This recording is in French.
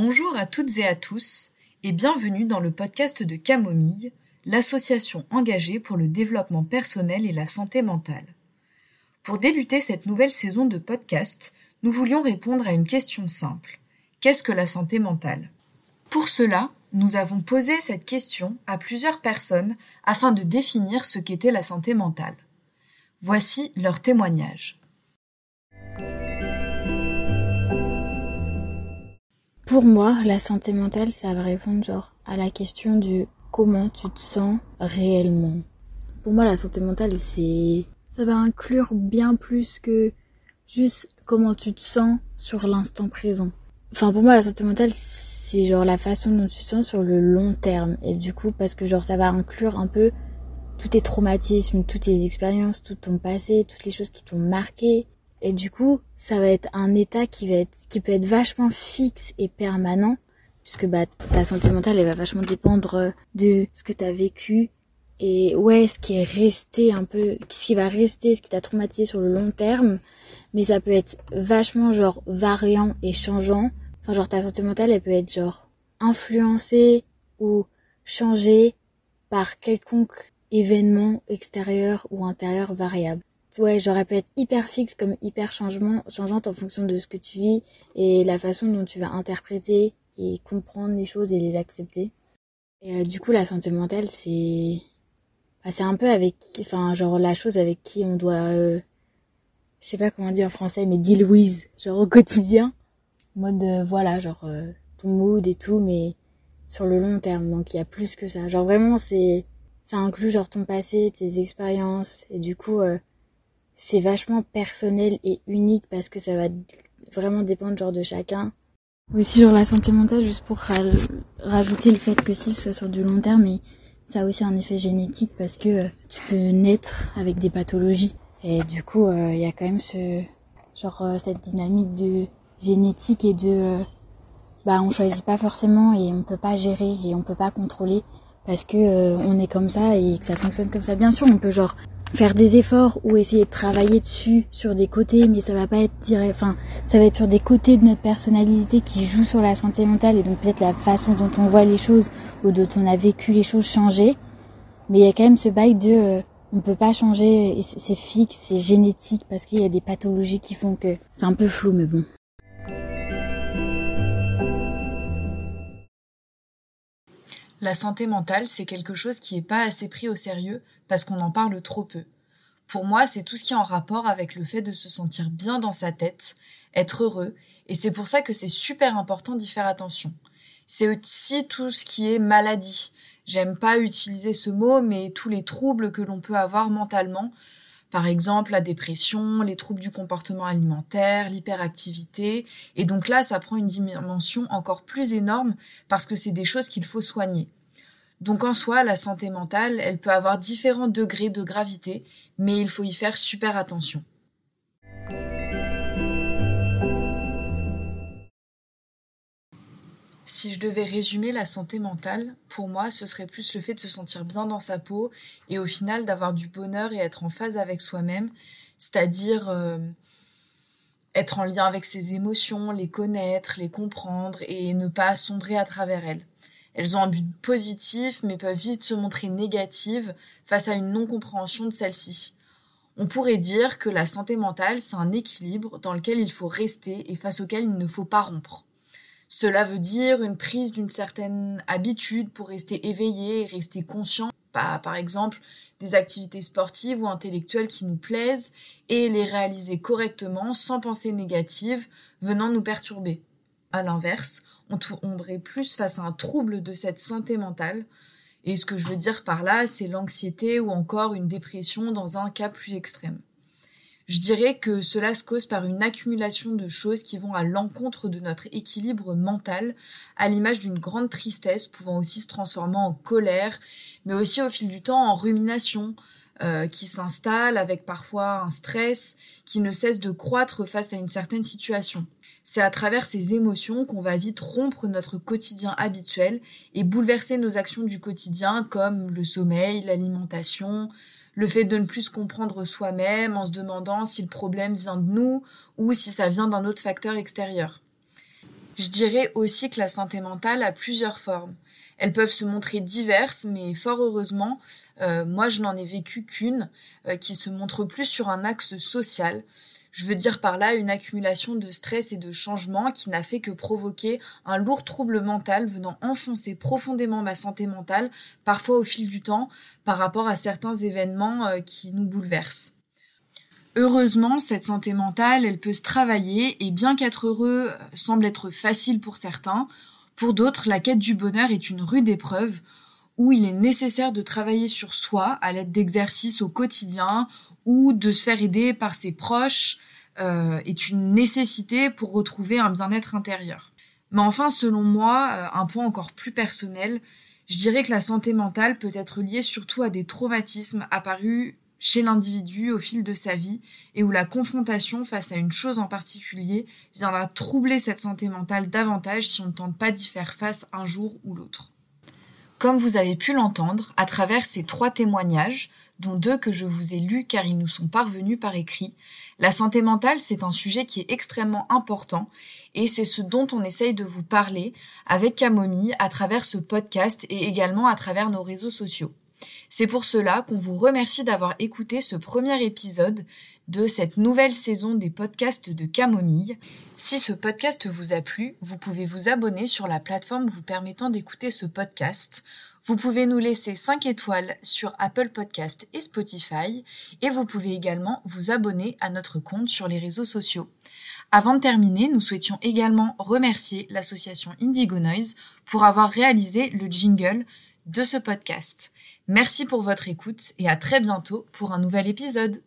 Bonjour à toutes et à tous et bienvenue dans le podcast de Camomille, l'association engagée pour le développement personnel et la santé mentale. Pour débuter cette nouvelle saison de podcast, nous voulions répondre à une question simple. Qu'est-ce que la santé mentale ? Pour cela, nous avons posé cette question à plusieurs personnes afin de définir ce qu'était la santé mentale. Voici leur témoignage. Pour moi, la santé mentale, ça va répondre à la question du comment tu te sens réellement. Pour moi, la santé mentale, ça va inclure bien plus que juste comment tu te sens sur l'instant présent. Enfin, pour moi, la santé mentale, c'est la façon dont tu te sens sur le long terme. Et du coup, parce que ça va inclure un peu tous tes traumatismes, toutes tes expériences, tout ton passé, toutes les choses qui t'ont marqué. Et du coup, ça va être un état qui peut être vachement fixe et permanent, puisque ta santé mentale, elle va vachement dépendre de ce que t'as vécu et ce qui est resté un peu, ce qui va rester, ce qui t'a traumatisé sur le long terme. Mais ça peut être vachement variant et changeant. Enfin ta santé mentale, elle peut être influencée ou changée par quelconque événement extérieur ou intérieur variable. Elle peut être hyper fixe comme hyper changeante en fonction de ce que tu vis et la façon dont tu vas interpréter et comprendre les choses et les accepter. Et du coup, la santé mentale, c'est un peu la chose avec qui on doit, je sais pas comment dire en français, mais deal with, au quotidien. Mode, ton mood et tout, mais sur le long terme, donc il y a plus que ça. Vraiment, ça inclut ton passé, tes expériences, et du coup, c'est vachement personnel et unique parce que ça va vraiment dépendre de chacun. Aussi la santé mentale, juste pour rajouter le fait que si ce soit sur du long terme, mais ça a aussi un effet génétique parce que tu peux naître avec des pathologies. Et du coup, il y a quand même cette dynamique de génétique et de... on choisit pas forcément et on peut pas gérer et on peut pas contrôler parce que on est comme ça et que ça fonctionne comme ça. Bien sûr, on peut faire des efforts ou essayer de travailler dessus sur des côtés, mais ça va pas être ça va être sur des côtés de notre personnalité qui jouent sur la santé mentale et donc peut-être la façon dont on voit les choses ou dont on a vécu les choses changer. Mais il y a quand même ce bail de on peut pas changer, et c'est fixe, c'est génétique parce qu'il y a des pathologies qui font que c'est un peu flou, mais bon. La santé mentale, c'est quelque chose qui n'est pas assez pris au sérieux parce qu'on en parle trop peu. Pour moi, c'est tout ce qui est en rapport avec le fait de se sentir bien dans sa tête, être heureux, et c'est pour ça que c'est super important d'y faire attention. C'est aussi tout ce qui est maladie. J'aime pas utiliser ce mot, mais tous les troubles que l'on peut avoir mentalement, par exemple la dépression, les troubles du comportement alimentaire, l'hyperactivité. Et donc là, ça prend une dimension encore plus énorme parce que c'est des choses qu'il faut soigner. Donc en soi, la santé mentale, elle peut avoir différents degrés de gravité, mais il faut y faire super attention. Si je devais résumer la santé mentale, pour moi, ce serait plus le fait de se sentir bien dans sa peau et au final d'avoir du bonheur et être en phase avec soi-même, c'est-à-dire être en lien avec ses émotions, les connaître, les comprendre et ne pas sombrer à travers elles. Elles ont un but positif mais peuvent vite se montrer négatives face à une non-compréhension de celle-ci. On pourrait dire que la santé mentale, c'est un équilibre dans lequel il faut rester et face auquel il ne faut pas rompre. Cela veut dire une prise d'une certaine habitude pour rester éveillé et rester conscient, par exemple des activités sportives ou intellectuelles qui nous plaisent et les réaliser correctement sans pensée négative venant nous perturber. À l'inverse, on tomberait plus face à un trouble de cette santé mentale et ce que je veux dire par là, c'est l'anxiété ou encore une dépression dans un cas plus extrême. Je dirais que cela se cause par une accumulation de choses qui vont à l'encontre de notre équilibre mental, à l'image d'une grande tristesse pouvant aussi se transformer en colère, mais aussi au fil du temps en rumination qui s'installe avec parfois un stress qui ne cesse de croître face à une certaine situation. C'est à travers ces émotions qu'on va vite rompre notre quotidien habituel et bouleverser nos actions du quotidien comme le sommeil, l'alimentation, le fait de ne plus se comprendre soi-même en se demandant si le problème vient de nous ou si ça vient d'un autre facteur extérieur. Je dirais aussi que la santé mentale a plusieurs formes. Elles peuvent se montrer diverses, mais fort heureusement, moi je n'en ai vécu qu'une qui se montre plus sur un axe social. Je veux dire par là une accumulation de stress et de changements qui n'a fait que provoquer un lourd trouble mental venant enfoncer profondément ma santé mentale, parfois au fil du temps, par rapport à certains événements qui nous bouleversent. Heureusement, cette santé mentale, elle peut se travailler et bien qu'être heureux semble être facile pour certains, pour d'autres, la quête du bonheur est une rude épreuve où il est nécessaire de travailler sur soi à l'aide d'exercices au quotidien ou de se faire aider par ses proches est une nécessité pour retrouver un bien-être intérieur. Mais enfin, selon moi, un point encore plus personnel, je dirais que la santé mentale peut être liée surtout à des traumatismes apparus chez l'individu au fil de sa vie et où la confrontation face à une chose en particulier viendra troubler cette santé mentale davantage si on ne tente pas d'y faire face un jour ou l'autre. Comme vous avez pu l'entendre, à travers ces 3 témoignages, dont 2 que je vous ai lus car ils nous sont parvenus par écrit, la santé mentale, c'est un sujet qui est extrêmement important et c'est ce dont on essaye de vous parler avec Camomille à travers ce podcast et également à travers nos réseaux sociaux. C'est pour cela qu'on vous remercie d'avoir écouté ce premier épisode de cette nouvelle saison des podcasts de Camomille. Si ce podcast vous a plu, vous pouvez vous abonner sur la plateforme vous permettant d'écouter ce podcast. Vous pouvez nous laisser 5 étoiles sur Apple Podcasts et Spotify et vous pouvez également vous abonner à notre compte sur les réseaux sociaux. Avant de terminer, nous souhaitions également remercier l'association Indigo Noise pour avoir réalisé le jingle de ce podcast. Merci pour votre écoute et à très bientôt pour un nouvel épisode.